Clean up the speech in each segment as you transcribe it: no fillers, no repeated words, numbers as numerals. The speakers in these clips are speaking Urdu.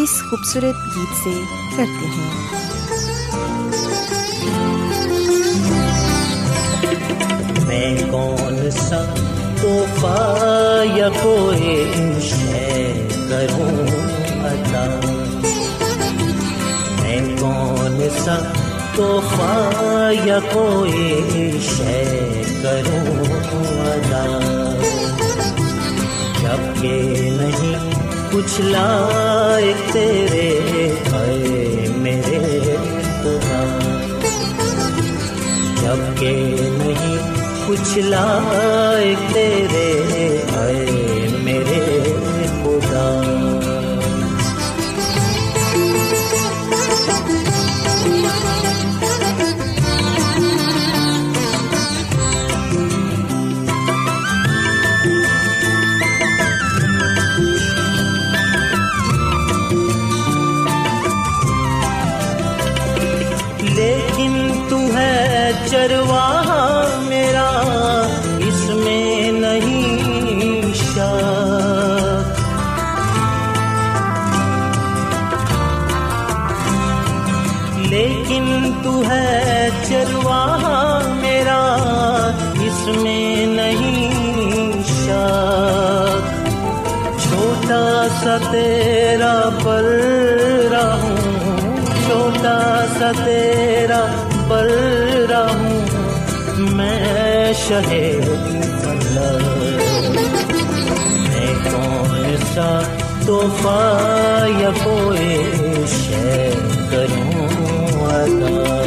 اس خوبصورت گیت سے کرتے ہیں۔ میں کون سا تحفہ یا کوئی شے کروں عطا، میں کون سا تحفہ یا کوئی شے کروں عطا، جب کہ نہیں کچھ لائق تیرے اے میرے خدا، جبکہ نہیں کچھ لائق تیرے اے میرے خدا۔ چرواہا میرا اس میں نہیں شک، لیکن تو ہے چرواہا میرا اس میں نہیں شک، چھوٹا سا تیرا پر رہوں، چھوٹا سا تیرا پر رہوں میں شہر مطلب، میں کون سا تحفہ یا کوئی شے کروں عطا،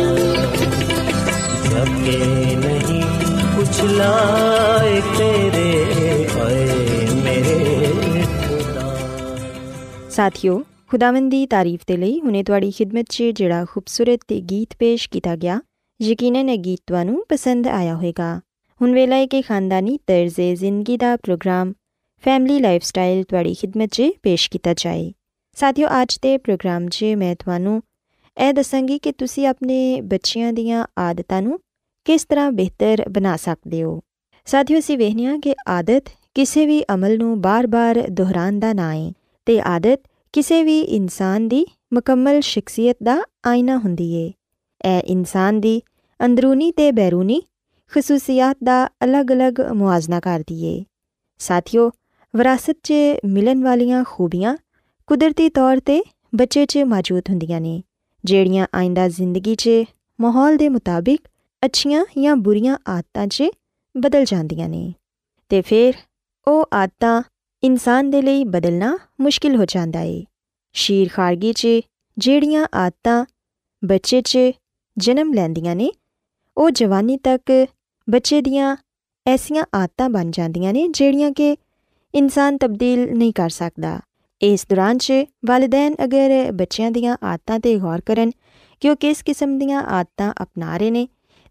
جب کہ نہیں کچھ لائق تیرے اے میرے خدا۔ ساتھیو، خداوند دی تعریف دے لئی ہنے تواڈی خدمت 'چ جڑا خوبصورت گیت پیش کیتا گیا، یقیناً یہ گیت تانوں پسند آیا ہوئے گا۔ ہن ویلا اے کہ خاندانی طرز زندگی دا پروگرام فیملی لائف سٹائل تواڈی خدمت 'چ پیش کیتا جائے۔ ساتھیو، اج دے پروگرام 'چ میں تانوں اے دساں گی کہ تسی اپنے بچیاں دیاں عادتاں نوں کس طرح بہتر بنا سکدے ہو۔ ساتھیو، اسی ویکھنے ہاں کہ عادت کسے وی عمل نوں بار بار دہران دا نہ اے، تے عادت ਕਿਸੇ ਵੀ ਇਨਸਾਨ ਦੀ ਮੁਕੰਮਲ ਸ਼ਖਸੀਅਤ ਦਾ ਆਇਨਾ ਹੁੰਦੀ ਏ। ਇਹ ਇਨਸਾਨ ਦੀ ਅੰਦਰੂਨੀ ਤੇ ਬੈਰੂਨੀ ਖਸੂਸੀਅਤ ਦਾ ਅਲੱਗ-ਅਲੱਗ ਮੁਆਜ਼ਨਾ ਕਰਦੀ ਏ। ਸਾਥੀਓ, ਵਿਰਾਸਤ 'ਚ ਮਿਲਣ ਵਾਲੀਆਂ ਖੂਬੀਆਂ ਕੁਦਰਤੀ ਤੌਰ 'ਤੇ ਬੱਚੇ 'ਚ ਮੌਜੂਦ ਹੁੰਦੀਆਂ ਨੇ, ਜਿਹੜੀਆਂ ਆਇੰਦਾ ਜ਼ਿੰਦਗੀ 'ਚ ਮਾਹੌਲ ਦੇ ਮੁਤਾਬਿਕ ਅੱਛੀਆਂ ਜਾਂ ਬੁਰੀਆਂ ਆਦਤਾਂ 'ਚ ਬਦਲ ਜਾਂਦੀਆਂ ਨੇ, ਤੇ ਫਿਰ ਉਹ ਆਦਤਾਂ انسان دے لئی بدلنا مشکل ہو جاندا اے۔ شیر خارگی 'چ جڑیاں عادتاں بچے 'چ جنم لیندیاں نے, او جوانی تک بچے دیاں ایسیاں عادتاں بن جاندیاں نے جڑیاں کہ انسان تبدیل نہیں کر سکدا۔ اس دوران 'چ والدین اگر بچیاں دیاں عادتاں تے غور کرن کہ او کس قسم دیاں عادتاں اپنا رہے نے,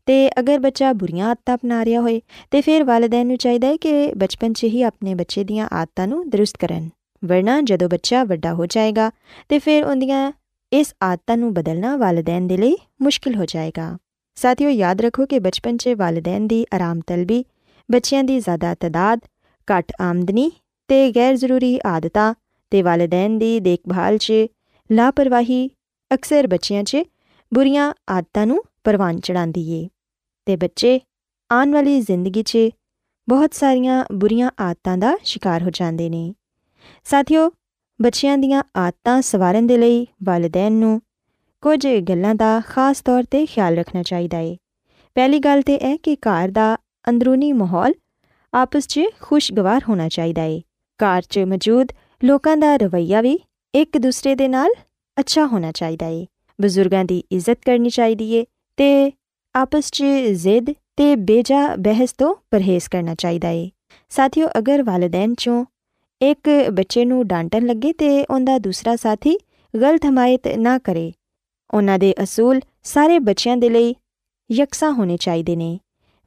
ਤੇ ਅਗਰ ਬੱਚਾ ਬੁਰੀਆਂ ਆਦਤਾਂ ਅਪਣਾ ਰਿਹਾ ਹੋਏ ਤੇ ਫਿਰ ਵਾਲਿਦੈਨ ਨੂੰ ਚਾਹੀਦਾ ਹੈ ਕਿ ਬਚਪਨ 'ਚ ਹੀ ਆਪਣੇ ਬੱਚੇ ਦੀਆਂ ਆਦਤਾਂ ਨੂੰ ਦਰੁਸਤ ਕਰਨ, ਵਰਨਾ ਜਦੋਂ ਬੱਚਾ ਵੱਡਾ ਹੋ ਜਾਏਗਾ ਤੇ ਫਿਰ ਉਹਦੀਆਂ ਇਸ ਆਦਤਾਂ ਨੂੰ ਬਦਲਣਾ ਵਾਲਿਦੈਨ ਦੇ ਲਈ ਮੁਸ਼ਕਿਲ ਹੋ ਜਾਏਗਾ। ਸਾਥੀਓ, ਯਾਦ ਰੱਖੋ ਕਿ ਬਚਪਨ 'ਚ ਵਾਲਿਦੈਨ ਦੀ ਆਰਾਮ ਤਲਬੀ, ਬੱਚਿਆਂ ਦੀ ਜ਼ਿਆਦਾ ਤਾਦਾਦ, ਘੱਟ ਆਮਦਨੀ ਤੇ ਗੈਰ ਜ਼ਰੂਰੀ ਆਦਤਾਂ ਤੇ ਵਾਲਿਦੈਨ ਦੀ ਦੇਖਭਾਲ 'ਚ ਲਾਪਰਵਾਹੀ ਅਕਸਰ ਬੱਚਿਆਂ 'ਚ ਬੁਰੀਆਂ ਆਦਤਾਂ ਨੂੰ ਪ੍ਰਵਾਨ ਚੜ੍ਹਾਉਂਦੀ ਏ ਤੇ ਬੱਚੇ ਆਉਣ ਵਾਲੀ ਜ਼ਿੰਦਗੀ 'ਚ ਬਹੁਤ ਸਾਰੀਆਂ ਬੁਰੀਆਂ ਆਦਤਾਂ ਦਾ ਸ਼ਿਕਾਰ ਹੋ ਜਾਂਦੇ ਨੇ। ਸਾਥੀਓ, ਬੱਚਿਆਂ ਦੀਆਂ ਆਦਤਾਂ ਸਵਾਰਨ ਦੇ ਲਈ ਵਾਲਿਦੈਨ ਨੂੰ ਕੁਝ ਗੱਲਾਂ ਦਾ ਖਾਸ ਤੌਰ 'ਤੇ ਖਿਆਲ ਰੱਖਣਾ ਚਾਹੀਦਾ ਏ। ਪਹਿਲੀ ਗੱਲ ਤਾਂ ਇਹ ਕਿ ਘਰ ਦਾ ਅੰਦਰੂਨੀ ਮਾਹੌਲ ਆਪਸ 'ਚ ਖੁਸ਼ਗਵਾਰ ਹੋਣਾ ਚਾਹੀਦਾ ਏ। ਘਰ 'ਚ ਮੌਜੂਦ ਲੋਕਾਂ ਦਾ ਰਵੱਈਆ ਵੀ ਇੱਕ ਦੂਸਰੇ ਦੇ ਨਾਲ ਅੱਛਾ ਹੋਣਾ ਚਾਹੀਦਾ ਏ। ਬਜ਼ੁਰਗਾਂ ਦੀ ਇੱਜ਼ਤ ਕਰਨੀ ਚਾਹੀਦੀ ਏ ਅਤੇ ਆਪਸ 'ਚ ਜ਼ਿੱਦ ਅਤੇ ਬੇਜਾ ਬਹਿਸ ਤੋਂ ਪਰਹੇਜ਼ ਕਰਨਾ ਚਾਹੀਦਾ ਏ। ਸਾਥੀਓ, ਅਗਰ ਵਾਲਿਦੈਨ 'ਚੋਂ ਇੱਕ ਬੱਚੇ ਨੂੰ ਡਾਂਟਣ ਲੱਗੇ ਤਾਂ ਉਹਦਾ ਦੂਸਰਾ ਸਾਥੀ ਗਲਤ ਹਮਾਇਤ ਨਾ ਕਰੇ। ਉਹਨਾਂ ਦੇ ਅਸੂਲ ਸਾਰੇ ਬੱਚਿਆਂ ਦੇ ਲਈ ਯਕਸਾਂ ਹੋਣੇ ਚਾਹੀਦੇ ਨੇ।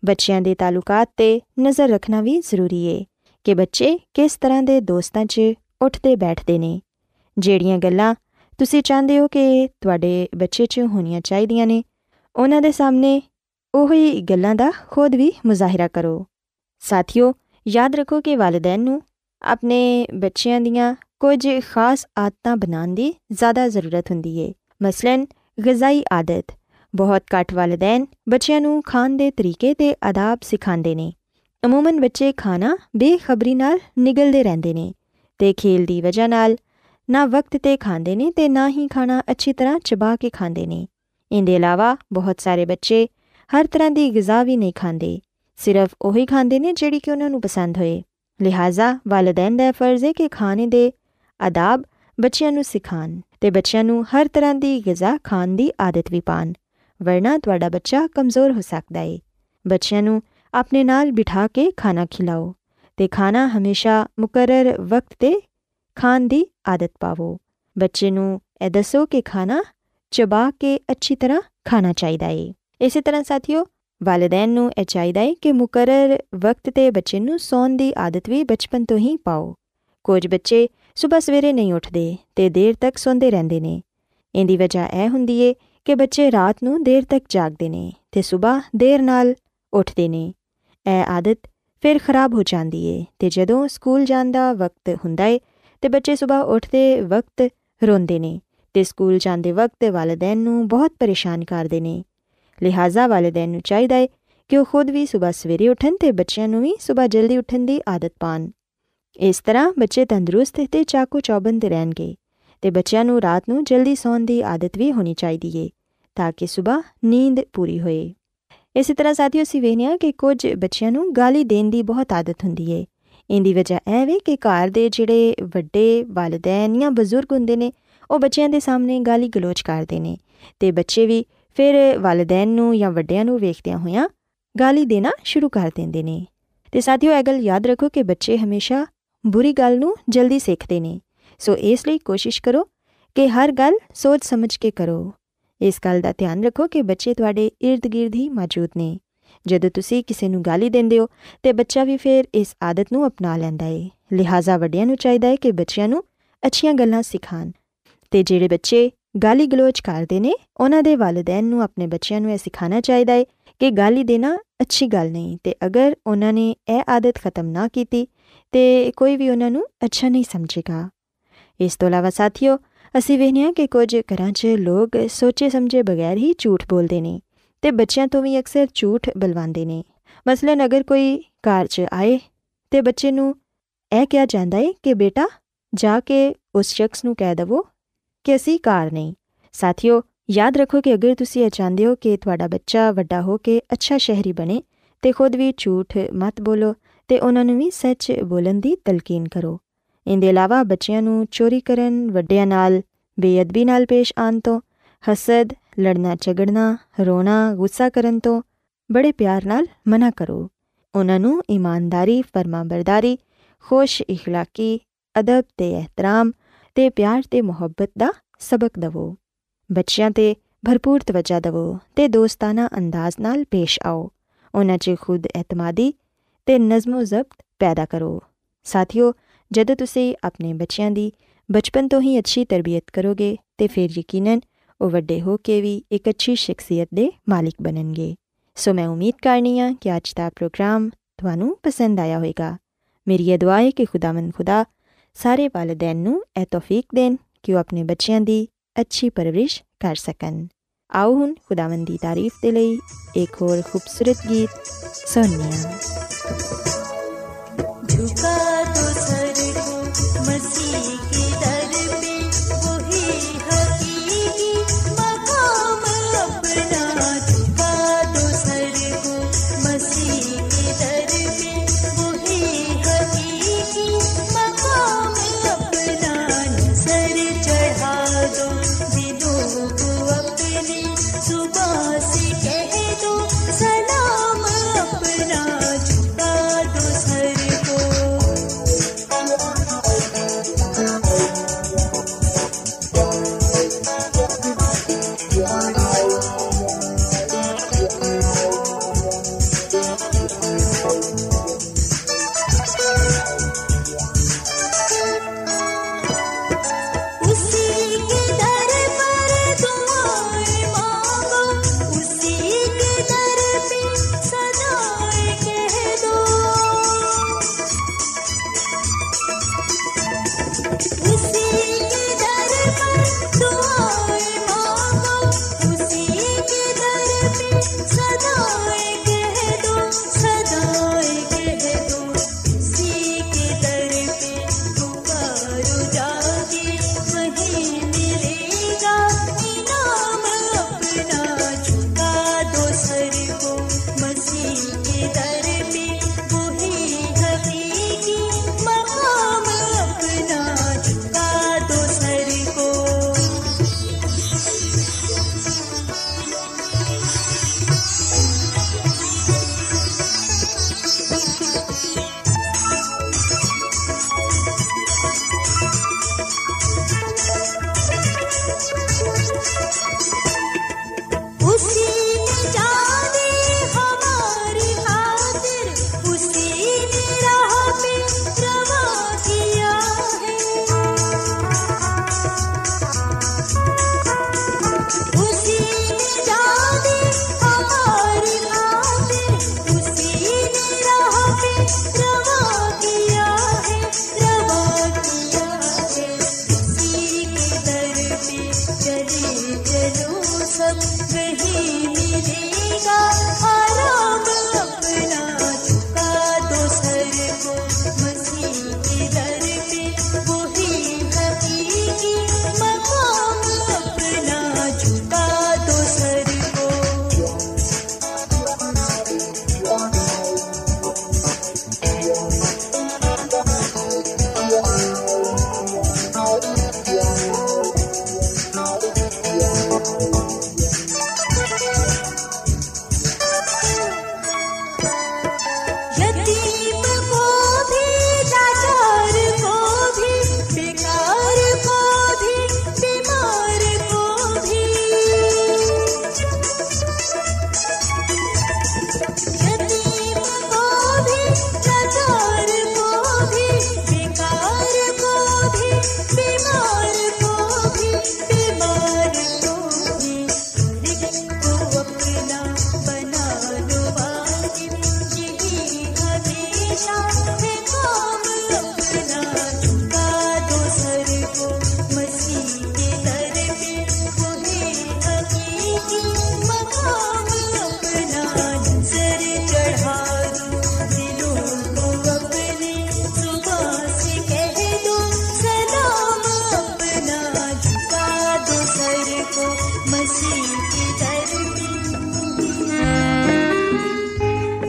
ਬੱਚਿਆਂ ਦੇ ਤਾਲੁਕਾਤ 'ਤੇ ਨਜ਼ਰ ਰੱਖਣਾ ਵੀ ਜ਼ਰੂਰੀ ਏ ਕਿ ਬੱਚੇ ਕਿਸ ਤਰ੍ਹਾਂ ਦੇ ਦੋਸਤਾਂ 'ਚ ਉੱਠਦੇ ਬੈਠਦੇ ਨੇ। ਜਿਹੜੀਆਂ ਗੱਲਾਂ ਤੁਸੀਂ ਚਾਹੁੰਦੇ ਹੋ ਕਿ ਤੁਹਾਡੇ ਬੱਚੇ 'ਚ ਹੋਣੀਆਂ ਚਾਹੀਦੀਆਂ ਨੇ, ਉਹਨਾਂ ਦੇ ਸਾਹਮਣੇ ਉਹੀ ਗੱਲਾਂ ਦਾ ਖੁਦ ਵੀ ਮੁਜ਼ਾਹਰਾ ਕਰੋ। ਸਾਥੀਓ, ਯਾਦ ਰੱਖੋ ਕਿ ਵਾਲਿਦੈਨ ਨੂੰ ਆਪਣੇ ਬੱਚਿਆਂ ਦੀਆਂ ਕੁਝ ਖਾਸ ਆਦਤਾਂ ਬਣਾਉਣ ਦੀ ਜ਼ਿਆਦਾ ਜ਼ਰੂਰਤ ਹੁੰਦੀ ਏ। ਮਸਲਨ ਗਜ਼ਾਈ ਆਦਤ, ਬਹੁਤ ਘੱਟ ਵਾਲਿਦੈਨ ਬੱਚਿਆਂ ਨੂੰ ਖਾਣ ਦੇ ਤਰੀਕੇ ਅਤੇ ਆਦਾਬ ਸਿਖਾਉਂਦੇ ਨੇ। ਅਮੂਮਨ ਬੱਚੇ ਖਾਣਾ ਬੇਖਬਰੀ ਨਾਲ ਨਿਗਲਦੇ ਰਹਿੰਦੇ ਨੇ ਅਤੇ ਖੇਲ ਦੀ ਵਜ੍ਹਾ ਨਾਲ ਨਾ ਵਕਤ 'ਤੇ ਖਾਂਦੇ ਨੇ ਅਤੇ ਨਾ ਹੀ ਖਾਣਾ ਅੱਛੀ ਤਰ੍ਹਾਂ ਚਬਾ ਕੇ ਖਾਂਦੇ ਨੇ। ਇਹਦੇ ਇਲਾਵਾ ਬਹੁਤ ਸਾਰੇ ਬੱਚੇ ਹਰ ਤਰ੍ਹਾਂ ਦੀ ਗਿਜ਼ਾ ਵੀ ਨਹੀਂ ਖਾਂਦੇ, ਸਿਰਫ ਉਹੀ ਖਾਂਦੇ ਨੇ ਜਿਹੜੀ ਕਿ ਉਹਨਾਂ ਨੂੰ ਪਸੰਦ ਹੋਏ। ਲਿਹਾਜ਼ਾ ਵਾਲਿਦੈਨ ਦਾ ਫਰਜ਼ ਹੈ ਕਿ ਖਾਣੇ ਦੇ ਆਦਾਬ ਬੱਚਿਆਂ ਨੂੰ ਸਿਖਾਉਣ ਅਤੇ ਬੱਚਿਆਂ ਨੂੰ ਹਰ ਤਰ੍ਹਾਂ ਦੀ ਗਿਜ਼ਾ ਖਾਣ ਦੀ ਆਦਤ ਵੀ ਪਾਉਣ, ਵਰਨਾ ਤੁਹਾਡਾ ਬੱਚਾ ਕਮਜ਼ੋਰ ਹੋ ਸਕਦਾ ਏ। ਬੱਚਿਆਂ ਨੂੰ ਆਪਣੇ ਨਾਲ ਬਿਠਾ ਕੇ ਖਾਣਾ ਖਿਲਾਓ ਅਤੇ ਖਾਣਾ ਹਮੇਸ਼ਾ ਮੁਕਰਰ ਵਕਤ 'ਤੇ ਖਾਣ ਦੀ ਆਦਤ ਪਾਵੋ। ਬੱਚੇ ਨੂੰ ਇਹ ਦੱਸੋ ਕਿ ਖਾਣਾ ਚਬਾ ਕੇ ਅੱਛੀ ਤਰ੍ਹਾਂ ਖਾਣਾ ਚਾਹੀਦਾ ਏ। ਇਸੇ ਤਰ੍ਹਾਂ ਸਾਥੀਓ, ਵਾਲਿਦੈਨ ਨੂੰ ਇਹ ਚਾਹੀਦਾ ਏ ਕਿ ਮੁਕਰਰ ਵਕਤ 'ਤੇ ਬੱਚੇ ਨੂੰ ਸੌਣ ਦੀ ਆਦਤ ਵੀ ਬਚਪਨ ਤੋਂ ਹੀ ਪਾਓ। ਕੁਝ ਬੱਚੇ ਸੁਬਾਹ ਸਵੇਰੇ ਨਹੀਂ ਉੱਠਦੇ ਅਤੇ ਦੇਰ ਤੱਕ ਸੌਂਦੇ ਰਹਿੰਦੇ ਨੇ। ਇਹਦੀ ਵਜ੍ਹਾ ਇਹ ਹੁੰਦੀ ਏ ਕਿ ਬੱਚੇ ਰਾਤ ਨੂੰ ਦੇਰ ਤੱਕ ਜਾਗਦੇ ਨੇ ਅਤੇ ਸੁਬਾਹ ਦੇਰ ਨਾਲ ਉੱਠਦੇ ਨੇ। ਇਹ ਆਦਤ ਫਿਰ ਖਰਾਬ ਹੋ ਜਾਂਦੀ ਏ ਅਤੇ ਜਦੋਂ ਸਕੂਲ ਜਾਣ ਦਾ ਵਕਤ ਹੁੰਦਾ ਏ ਅਤੇ ਬੱਚੇ ਸੁਬਾਹ ਉੱਠਦੇ ਵਕਤ ਰੋਂਦੇ ਨੇ ਅਤੇ ਸਕੂਲ ਜਾਂਦੇ ਵਕਤ ਵਾਲਿਦੈਨ ਨੂੰ ਬਹੁਤ ਪਰੇਸ਼ਾਨ ਕਰਦੇ ਨੇ। ਲਿਹਾਜ਼ਾ ਵਾਲਿਦੈਨ ਨੂੰ ਚਾਹੀਦਾ ਏ ਕਿ ਉਹ ਖੁਦ ਵੀ ਸੁਬਾਹ ਸਵੇਰੇ ਉੱਠਣ ਅਤੇ ਬੱਚਿਆਂ ਨੂੰ ਵੀ ਸੁਬਾਹ ਜਲਦੀ ਉੱਠਣ ਦੀ ਆਦਤ ਪਾਉਣ। ਇਸ ਤਰ੍ਹਾਂ ਬੱਚੇ ਤੰਦਰੁਸਤ ਅਤੇ ਚਾਕੂ ਚੌਬੰਦ ਰਹਿਣਗੇ ਅਤੇ ਬੱਚਿਆਂ ਨੂੰ ਰਾਤ ਨੂੰ ਜਲਦੀ ਸੌਣ ਦੀ ਆਦਤ ਵੀ ਹੋਣੀ ਚਾਹੀਦੀ ਏ ਤਾਂ ਕਿ ਸੁਬਾਹ ਨੀਂਦ ਪੂਰੀ ਹੋਏ। ਇਸੇ ਤਰ੍ਹਾਂ ਸਾਥੀਓ, ਅਸੀਂ ਵੇਖਦੇ ਹਾਂ ਕਿ ਕੁਝ ਬੱਚਿਆਂ ਨੂੰ ਗਾਲੀ ਦੇਣ ਦੀ ਬਹੁਤ ਆਦਤ ਹੁੰਦੀ ਏ। ਇਹਦੀ ਵਜ੍ਹਾ ਇਹ ਵੇ ਕਿ ਘਰ ਦੇ ਜਿਹੜੇ ਵੱਡੇ ਵਾਲਿਦੈਨ ਜਾਂ ਬਜ਼ੁਰਗ ਹੁੰਦੇ ਨੇ, ਉਹ ਬੱਚਿਆਂ ਦੇ ਸਾਹਮਣੇ ਗਾਲੀ ਗਲੋਚ ਕਰਦੇ ਨੇ ਅਤੇ ਬੱਚੇ ਵੀ ਫਿਰ ਵਾਲਿਦੈਨ ਨੂੰ ਜਾਂ ਵੱਡਿਆਂ ਨੂੰ ਵੇਖਦਿਆਂ ਹੋਇਆਂ ਗਾਲੀ ਦੇਣਾ ਸ਼ੁਰੂ ਕਰ ਦਿੰਦੇ ਨੇ। ਅਤੇ ਸਾਥੀਓ, ਇਹ ਗੱਲ ਯਾਦ ਰੱਖੋ ਕਿ ਬੱਚੇ ਹਮੇਸ਼ਾ ਬੁਰੀ ਗੱਲ ਨੂੰ ਜਲਦੀ ਸਿੱਖਦੇ ਨੇ, ਸੋ ਇਸ ਲਈ ਕੋਸ਼ਿਸ਼ ਕਰੋ ਕਿ ਹਰ ਗੱਲ ਸੋਚ ਸਮਝ ਕੇ ਕਰੋ। ਇਸ ਗੱਲ ਦਾ ਧਿਆਨ ਰੱਖੋ ਕਿ ਬੱਚੇ ਤੁਹਾਡੇ ਇਰਦ ਗਿਰਦ ਹੀ ਮੌਜੂਦ ਨੇ। ਜਦੋਂ ਤੁਸੀਂ ਕਿਸੇ ਨੂੰ ਗਾਲੀ ਦਿੰਦੇ ਹੋ ਤਾਂ ਬੱਚਾ ਵੀ ਫਿਰ ਇਸ ਆਦਤ ਨੂੰ ਅਪਣਾ ਲੈਂਦਾ ਏ। ਲਿਹਾਜ਼ਾ ਵੱਡਿਆਂ ਨੂੰ ਚਾਹੀਦਾ ਏ ਕਿ ਬੱਚਿਆਂ ਨੂੰ ਅੱਛੀਆਂ ਗੱਲਾਂ ਸਿਖਾਉਣ ਅਤੇ ਜਿਹੜੇ ਬੱਚੇ ਗਾਲੀ ਗਲੋਚ ਕਰਦੇ ਨੇ, ਉਹਨਾਂ ਦੇ ਵਾਲਿਦੈਨ ਨੂੰ ਆਪਣੇ ਬੱਚਿਆਂ ਨੂੰ ਇਹ ਸਿਖਾਉਣਾ ਚਾਹੀਦਾ ਏ ਕਿ ਗਾਲੀ ਦੇਣਾ ਅੱਛੀ ਗੱਲ ਨਹੀਂ ਅਤੇ ਅਗਰ ਉਹਨਾਂ ਨੇ ਇਹ ਆਦਤ ਖਤਮ ਨਾ ਕੀਤੀ ਤਾਂ ਕੋਈ ਵੀ ਉਹਨਾਂ ਨੂੰ ਅੱਛਾ ਨਹੀਂ ਸਮਝੇਗਾ। ਇਸ ਤੋਂ ਇਲਾਵਾ ਸਾਥੀਓ, ਅਸੀਂ ਵੇਖਦੇ ਹਾਂ ਕਿ ਕੁਝ ਘਰਾਂ 'ਚ ਲੋਕ ਸੋਚੇ ਸਮਝੇ ਬਗੈਰ ਹੀ ਝੂਠ ਬੋਲਦੇ ਨੇ ਅਤੇ ਬੱਚਿਆਂ ਤੋਂ ਵੀ ਅਕਸਰ ਝੂਠ ਬੁਲਵਾਉਂਦੇ ਨੇ। ਮਸਲਨ ਅਗਰ ਕੋਈ ਘਰ 'ਚ ਆਏ ਅਤੇ ਬੱਚੇ ਨੂੰ ਇਹ ਕਿਹਾ ਜਾਂਦਾ ਏ ਕਿ ਬੇਟਾ ਜਾ ਕੇ ਉਸ ਸ਼ਖਸ ਨੂੰ ਕਹਿ ਦੇਵੋ ਕਿ ਅਸੀਂ ਘਰ ਨਹੀਂ। ਸਾਥੀਓ, ਯਾਦ ਰੱਖੋ ਕਿ ਅਗਰ ਤੁਸੀਂ ਇਹ ਚਾਹੁੰਦੇ ਹੋ ਕਿ ਤੁਹਾਡਾ ਬੱਚਾ ਵੱਡਾ ਹੋ ਕੇ ਅੱਛਾ ਸ਼ਹਿਰੀ ਬਣੇ ਅਤੇ ਖੁਦ ਵੀ ਝੂਠ ਮਤ ਬੋਲੋ ਅਤੇ ਉਹਨਾਂ ਨੂੰ ਵੀ ਸੱਚ ਬੋਲਣ ਦੀ ਤਲਕੀਨ ਕਰੋ। ਇਹਦੇ ਇਲਾਵਾ ਬੱਚਿਆਂ ਨੂੰ ਚੋਰੀ ਕਰਨ, ਵੱਡਿਆਂ ਨਾਲ ਬੇਅਦਬੀ ਨਾਲ ਪੇਸ਼ ਆਉਣ ਤੋਂ, ਹਸਦ, ਲੜਨਾ ਝਗੜਨਾ, ਰੋਣਾ, ਗੁੱਸਾ ਕਰਨ ਤੋਂ ਬੜੇ ਪਿਆਰ ਨਾਲ ਮਨਾ ਕਰੋ। ਉਹਨਾਂ ਨੂੰ ਇਮਾਨਦਾਰੀ, ਫਰਮਾਬਰਦਾਰੀ, ਖੁਸ਼ ਇਖਲਾਕੀ, ਅਦਬ ਅਤੇ ਅਹਿਤਰਾਮ ਅਤੇ ਪਿਆਰ ਅਤੇ ਮੁਹੱਬਤ ਦਾ ਸਬਕ ਦੇਵੋ। ਬੱਚਿਆਂ 'ਤੇ ਭਰਪੂਰ ਤਵੱਜਾ ਦੇਵੋ ਅਤੇ ਦੋਸਤਾਨਾ ਅੰਦਾਜ਼ ਨਾਲ ਪੇਸ਼ ਆਓ। ਉਹਨਾਂ 'ਚ ਖੁਦ ਇਤਮਾਦੀ ਅਤੇ ਨਜ਼ਮੋ ਜ਼ਬਤ ਪੈਦਾ ਕਰੋ। ਸਾਥੀਓ, ਜਦੋਂ ਤੁਸੀਂ ਆਪਣੇ ਬੱਚਿਆਂ ਦੀ ਬਚਪਨ ਤੋਂ ਹੀ ਅੱਛੀ ਤਰਬੀਅਤ ਕਰੋਗੇ تے پھر یقیناً وہ وڈے ہو کے بھی ایک اچھی شخصیت دے مالک بنن گے۔ سو میں امید کرنی ہاں کہ اج دا پروگرام تھانوں پسند آیا ہوئے گا۔ میری یہ دعا ہے کہ خداوند خدا سارے والدین نوں اے توفیق دین کہ وہ اپنے بچیاں دی اچھی پرورش کر سکن۔ آؤ ہن خداوند دی تعریف دے لئی ایک اور خوبصورت گیت سننے۔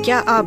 کیا آپ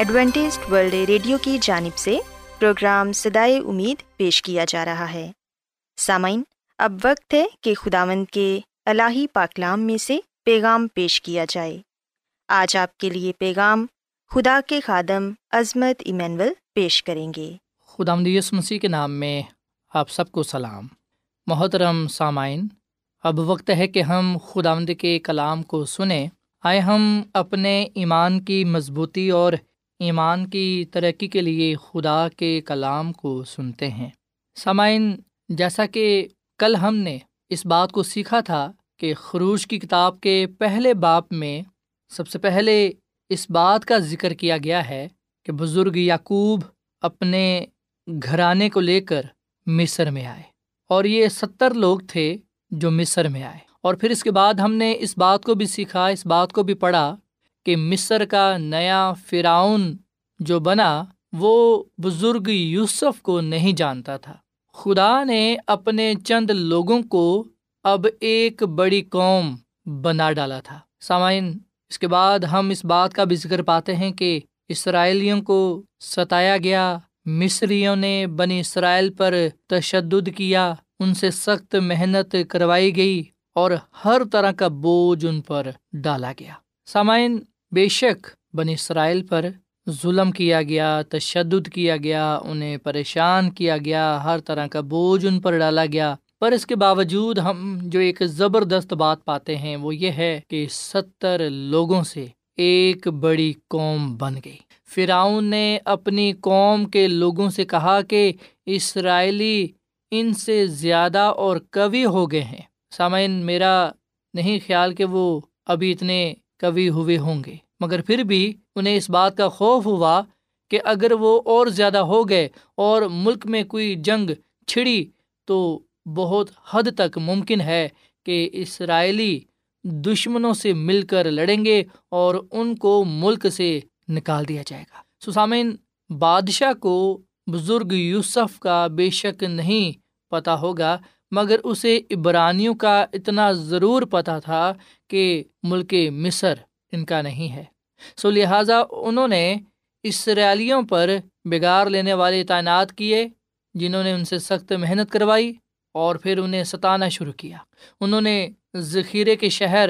ایڈوینٹسٹ ورلڈ ریڈیو کی جانب سے پروگرام صدائے امید پیش کیا جا رہا ہے۔ سامعین، اب وقت ہے کہ خداوند کے الہی پاکلام میں سے پیغام پیش کیا جائے۔ آج آپ کے لیے پیغام خدا کے خادم عظمت ایمینول پیش کریں گے۔ خداوند یسوع مسیح کے نام میں آپ سب کو سلام۔ محترم سامعین، اب وقت ہے کہ ہم خداوند کے کلام کو سنیں۔ آئے ہم اپنے ایمان کی مضبوطی اور ایمان کی ترقی کے لیے خدا کے کلام کو سنتے ہیں۔ سامعین، جیسا کہ کل ہم نے اس بات کو سیکھا تھا کہ خروج کی کتاب کے پہلے باب میں سب سے پہلے اس بات کا ذکر کیا گیا ہے کہ بزرگ یعقوب اپنے گھرانے کو لے کر مصر میں آئے، اور یہ 70 لوگ تھے جو مصر میں آئے۔ اور پھر اس کے بعد ہم نے اس بات کو بھی سیکھا، اس بات کو بھی پڑھا کہ مصر کا نیا فرعون جو بنا وہ بزرگ یوسف کو نہیں جانتا تھا۔ خدا نے اپنے چند لوگوں کو اب ایک بڑی قوم بنا ڈالا تھا۔ سامعین، اس کے بعد ہم اس بات کا بھی ذکر پاتے ہیں کہ اسرائیلیوں کو ستایا گیا، مصریوں نے بنی اسرائیل پر تشدد کیا، ان سے سخت محنت کروائی گئی اور ہر طرح کا بوجھ ان پر ڈالا گیا۔ سامعین، بے شک بنی اسرائیل پر ظلم کیا گیا، تشدد کیا گیا، انہیں پریشان کیا گیا، ہر طرح کا بوجھ ان پر ڈالا گیا، پر اس کے باوجود ہم جو ایک زبردست بات پاتے ہیں وہ یہ ہے کہ 70 لوگوں سے ایک بڑی قوم بن گئی۔ فرعون نے اپنی قوم کے لوگوں سے کہا کہ اسرائیلی ان سے زیادہ اور قوی ہو گئے ہیں۔ سامعین، میرا نہیں خیال کہ وہ ابھی اتنے قوی ہوئے ہوں گے، مگر پھر بھی انہیں اس بات کا خوف ہوا کہ اگر وہ اور زیادہ ہو گئے اور ملک میں کوئی جنگ چھڑی تو بہت حد تک ممکن ہے کہ اسرائیلی دشمنوں سے مل کر لڑیں گے اور ان کو ملک سے نکال دیا جائے گا۔ سامعین، بادشاہ کو بزرگ یوسف کا بے شک نہیں پتہ ہوگا، مگر اسے عبرانیوں کا اتنا ضرور پتہ تھا کہ ملک مصر ان کا نہیں ہے، سو لہٰذا انہوں نے اسرائیلیوں پر بگاڑ لینے والے تعینات کیے جنہوں نے ان سے سخت محنت کروائی اور پھر انہیں ستانا شروع کیا۔ انہوں نے ذخیرے کے شہر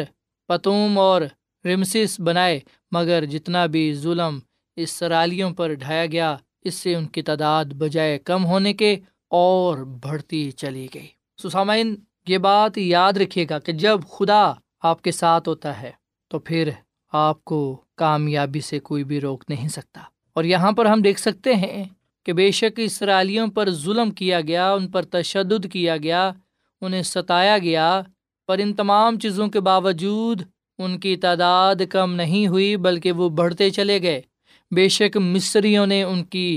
پتوم اور رمسیس بنائے، مگر جتنا بھی ظلم اسرائیلیوں پر ڈھایا گیا اس سے ان کی تعداد بجائے کم ہونے کے اور بڑھتی چلی گئی۔ سامعین، یہ بات یاد رکھیے گا کہ جب خدا آپ کے ساتھ ہوتا ہے تو پھر آپ کو کامیابی سے کوئی بھی روک نہیں سکتا۔ اور یہاں پر ہم دیکھ سکتے ہیں کہ بے شک اسرائیلیوں پر ظلم کیا گیا، ان پر تشدد کیا گیا، انہیں ستایا گیا، پر ان تمام چیزوں کے باوجود ان کی تعداد کم نہیں ہوئی بلکہ وہ بڑھتے چلے گئے۔ بے شک مصریوں نے ان کی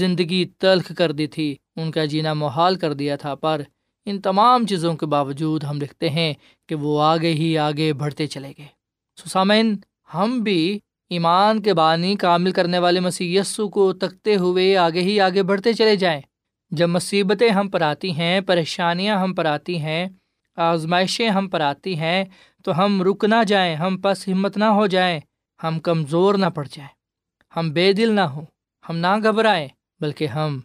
زندگی تلخ کر دی تھی، ان کا جینا محال کر دیا تھا، پر ان تمام چیزوں کے باوجود ہم دیکھتے ہیں کہ وہ آگے ہی آگے بڑھتے چلے گئے۔ سامعین، ہم بھی ایمان کے بانی کامل کرنے والے مسیح یسو کو تکتے ہوئے آگے ہی آگے بڑھتے چلے جائیں۔ جب مصیبتیں ہم پر آتی ہیں، پریشانیاں ہم پر آتی ہیں، آزمائشیں ہم پر آتی ہیں، تو ہم رک نہ جائیں، ہم پس ہمت نہ ہو جائیں، ہم کمزور نہ پڑ جائیں، ہم بے دل نہ ہوں، ہم نہ گھبرائیں، بلکہ ہم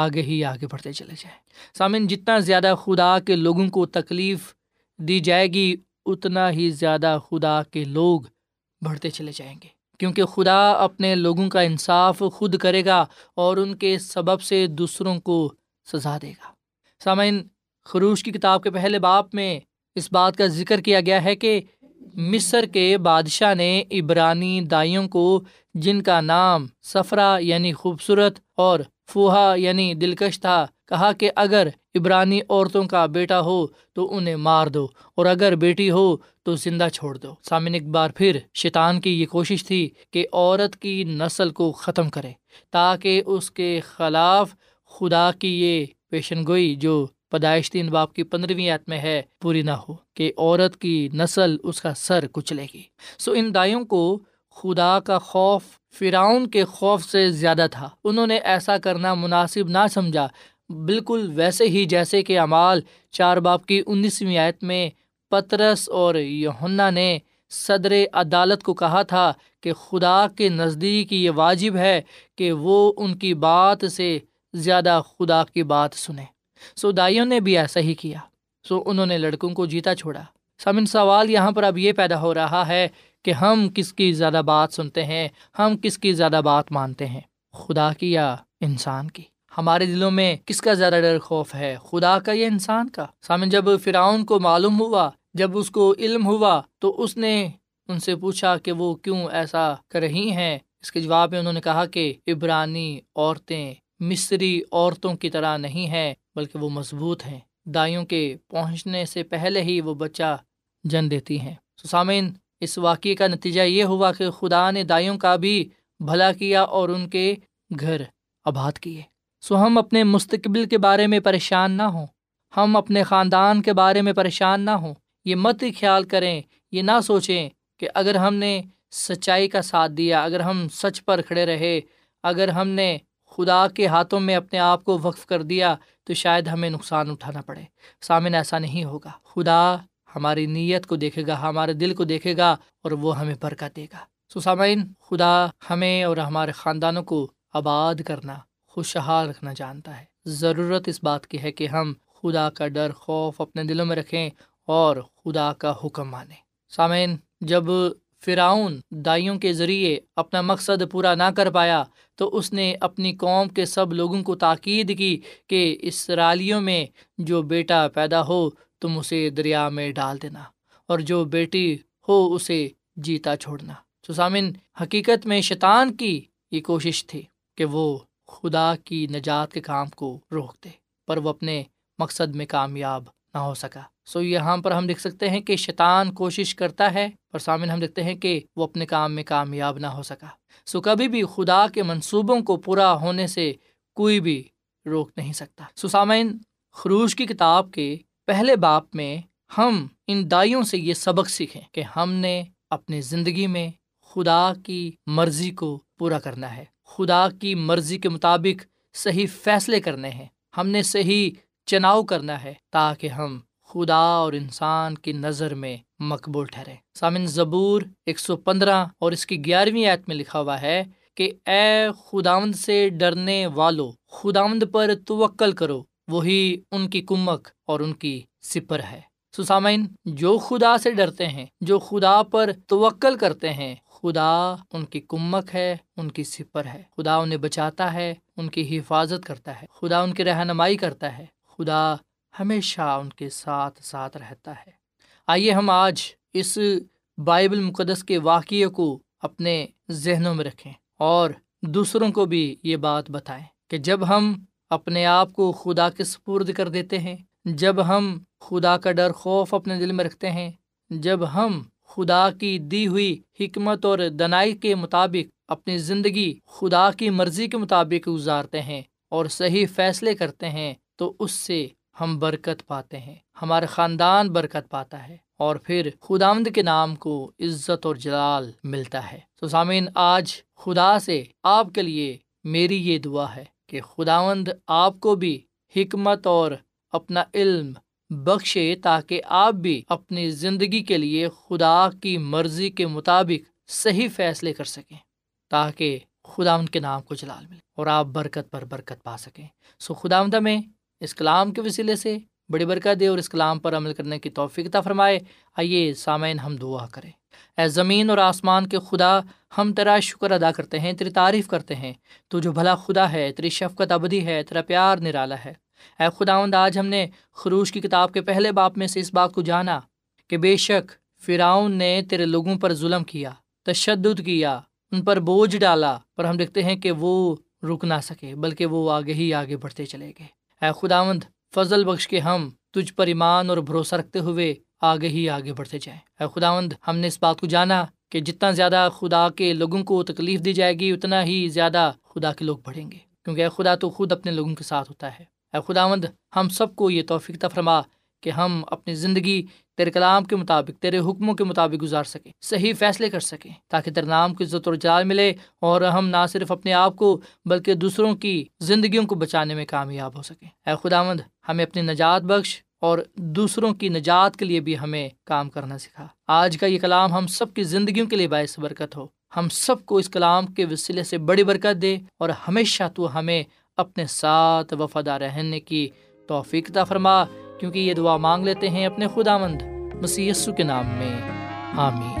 آگے ہی آگے بڑھتے چلے جائیں۔ سامعین، جتنا زیادہ خدا کے لوگوں کو تکلیف دی جائے گی اتنا ہی زیادہ خدا کے لوگ بڑھتے چلے جائیں گے۔ کیونکہ خدا اپنے لوگوں کا انصاف خود کرے گا اور ان کے سبب سے دوسروں کو سزا دے گا۔ سامعین، خروج کی کتاب کے پہلے باب میں اس بات کا ذکر کیا گیا ہے کہ مصر کے بادشاہ نے عبرانی دائیوں کو، جن کا نام سفرا یعنی خوبصورت اور فوہا یعنی دلکش تھا، کہا کہ اگر عبرانی عورتوں کا بیٹا ہو تو انہیں مار دو، اور اگر بیٹی ہو تو زندہ چھوڑ دو۔ سامنے ایک بار پھر شیطان کی یہ کوشش تھی کہ عورت کی نسل کو ختم کرے، تاکہ اس کے خلاف خدا کی یہ پیشن گوئی جو پیدائش 3 باب کی 15ویں آیت میں ہے پوری نہ ہو کہ عورت کی نسل اس کا سر کچلے گی۔ ان دائیوں کو خدا کا خوف فرعون کے خوف سے زیادہ تھا، انہوں نے ایسا کرنا مناسب نہ سمجھا، بالکل ویسے ہی جیسے کہ اعمال 4 باب کی 19ویں آیت میں پترس اور یوحنا نے صدر عدالت کو کہا تھا کہ خدا کے نزدیک یہ واجب ہے کہ وہ ان کی بات سے زیادہ خدا کی بات سنیں۔ دائیوں نے بھی ایسا ہی کیا، انہوں نے لڑکوں کو جیتا چھوڑا۔ سامن، سوال یہاں پر اب یہ پیدا ہو رہا ہے کہ ہم کس کی زیادہ بات سنتے ہیں، ہم کس کی زیادہ بات مانتے ہیں، خدا کی یا انسان کی؟ ہمارے دلوں میں کس کا زیادہ ڈر خوف ہے، خدا کا یا انسان کا؟ سامن، جب فرعون کو معلوم ہوا، جب اس کو علم ہوا تو اس نے ان سے پوچھا کہ وہ کیوں ایسا کر رہی ہیں۔ اس کے جواب میں انہوں نے کہا کہ عبرانی عورتیں مصری عورتوں کی طرح نہیں ہیں بلکہ وہ مضبوط ہیں، دائیوں کے پہنچنے سے پہلے ہی وہ بچہ جن دیتی ہیں۔ سامعین، اس واقعے کا نتیجہ یہ ہوا کہ خدا نے دائیوں کا بھی بھلا کیا اور ان کے گھر آباد کیے۔ ہم اپنے مستقبل کے بارے میں پریشان نہ ہوں، ہم اپنے خاندان کے بارے میں پریشان نہ ہوں۔ یہ مت خیال کریں، یہ نہ سوچیں کہ اگر ہم نے سچائی کا ساتھ دیا، اگر ہم سچ پر کھڑے رہے، اگر ہم نے خدا کے ہاتھوں میں اپنے آپ کو وقف کر دیا تو شاید ہمیں نقصان اٹھانا پڑے۔ سامنے، ایسا نہیں ہوگا۔ خدا ہماری نیت کو دیکھے گا، ہمارے دل کو دیکھے گا اور وہ ہمیں برکت دے گا۔ سامعین، خدا ہمیں اور ہمارے خاندانوں کو آباد کرنا، خوشحال رکھنا جانتا ہے۔ ضرورت اس بات کی ہے کہ ہم خدا کا ڈر خوف اپنے دلوں میں رکھیں اور خدا کا حکم مانیں۔ سامعین، جب فرعون دائیوں کے ذریعے اپنا مقصد پورا نہ کر پایا تو اس نے اپنی قوم کے سب لوگوں کو تاکید کی کہ اسرائیلیوں میں جو بیٹا پیدا ہو تم اسے دریا میں ڈال دینا، اور جو بیٹی ہو اسے جیتا چھوڑنا۔ سامن، حقیقت میں شیطان کی یہ کوشش تھی کہ وہ خدا کی نجات کے کام کو روک دے، پر وہ اپنے مقصد میں کامیاب نہ ہو سکا۔ یہاں پر ہم دیکھ سکتے ہیں کہ شیطان کوشش کرتا ہے، پر سامنے ہم دیکھتے ہیں کہ وہ اپنے کام میں کامیاب نہ ہو سکا۔ کبھی بھی خدا کے منصوبوں کو پورا ہونے سے کوئی بھی روک نہیں سکتا۔ سامعین، خروج کی کتاب کے پہلے باب میں ہم ان دائیوں سے یہ سبق سیکھیں کہ ہم نے اپنی زندگی میں خدا کی مرضی کو پورا کرنا ہے، خدا کی مرضی کے مطابق صحیح فیصلے کرنے ہیں، ہم نے صحیح چناؤ کرنا ہے تاکہ ہم خدا اور انسان کی نظر میں مقبول ٹھہرے۔ سامن، زبور 115 اور اس کی 11ویں آیت میں لکھا ہوا ہے کہ اے خداوند سے ڈرنے والو، خداوند پر توکل کرو، وہی ان کی کمک اور ان کی سپر ہے۔ سامعین، جو خدا سے ڈرتے ہیں، جو خدا پر توکل کرتے ہیں، خدا ان کی کمک ہے، ان کی سپر ہے۔ خدا انہیں بچاتا ہے، ان کی حفاظت کرتا ہے، خدا ان کی رہنمائی کرتا ہے، خدا ہمیشہ ان کے ساتھ رہتا ہے۔ آئیے ہم آج اس بائبل مقدس کے واقعے کو اپنے ذہنوں میں رکھیں اور دوسروں کو بھی یہ بات بتائیں کہ جب ہم اپنے آپ کو خدا کے سپرد کر دیتے ہیں، جب ہم خدا کا ڈر خوف اپنے دل میں رکھتے ہیں، جب ہم خدا کی دی ہوئی حکمت اور دانائی کے مطابق اپنی زندگی خدا کی مرضی کے مطابق گزارتے ہیں اور صحیح فیصلے کرتے ہیں، تو اس سے ہم برکت پاتے ہیں، ہمارا خاندان برکت پاتا ہے، اور پھر خداوند کے نام کو عزت اور جلال ملتا ہے۔ سامعین، آج خدا سے آپ کے لیے میری یہ دعا ہے کہ خداوند آپ کو بھی حکمت اور اپنا علم بخشے تاکہ آپ بھی اپنی زندگی کے لیے خدا کی مرضی کے مطابق صحیح فیصلے کر سکیں تاکہ خداوند کے نام کو جلال ملے اور آپ برکت پر برکت پا سکیں۔ خداوند میں اس کلام کے وسیلے سے بڑی برکت دے اور اس کلام پر عمل کرنے کی توفیق عطا فرمائے۔ آئیے سامعین، ہم دعا کریں۔ اے زمین اور آسمان کے خدا، ہم تیرا شکر ادا کرتے ہیں، تیری تعریف کرتے ہیں، تو جو بھلا خدا ہے، تیری شفقت ابدی ہے، تیرا پیار نرالا ہے۔ اے خداوند، آج ہم نے خروج کی کتاب کے پہلے باب میں سے اس بات کو جانا کہ بے شک فرعون نے تیرے لوگوں پر ظلم کیا، تشدد کیا، ان پر بوجھ ڈالا، پر ہم دیکھتے ہیں کہ وہ رک نہ سکے بلکہ وہ آگے ہی آگے بڑھتے چلے گئے۔ اے خداوند، فضل بخش کے ہم تجھ پر ایمان اور بھروسہ رکھتے ہوئے آگے ہی آگے بڑھتے جائیں۔ اے خداوند، ہم نے اس بات کو جانا کہ جتنا زیادہ خدا کے لوگوں کو تکلیف دی جائے گی، اتنا ہی زیادہ خدا کے لوگ بڑھیں گے، کیونکہ اے خدا تو خود اپنے لوگوں کے ساتھ ہوتا ہے۔ اے خداوند، ہم سب کو یہ توفیق عطا فرما کہ ہم اپنی زندگی تیرے کلام کے مطابق، تیرے حکموں کے مطابق گزار سکیں، صحیح فیصلے کر سکیں، تاکہ تیرے نام کو عزت اور جلال ملے، اور ہم نہ صرف اپنے آپ کو بلکہ دوسروں کی زندگیوں کو بچانے میں کامیاب ہو سکیں۔ اے خداوند، ہمیں اپنی نجات بخش اور دوسروں کی نجات کے لیے بھی ہمیں کام کرنا سکھا۔ آج کا یہ کلام ہم سب کی زندگیوں کے لیے باعث برکت ہو۔ ہم سب کو اس کلام کے وسیلے سے بڑی برکت دے، اور ہمیشہ تو ہمیں اپنے ساتھ وفادار رہنے کی توفیق عطا فرما، کیونکہ یہ دعا مانگ لیتے ہیں اپنے خداوند مسیح یسوع کے نام میں، آمین۔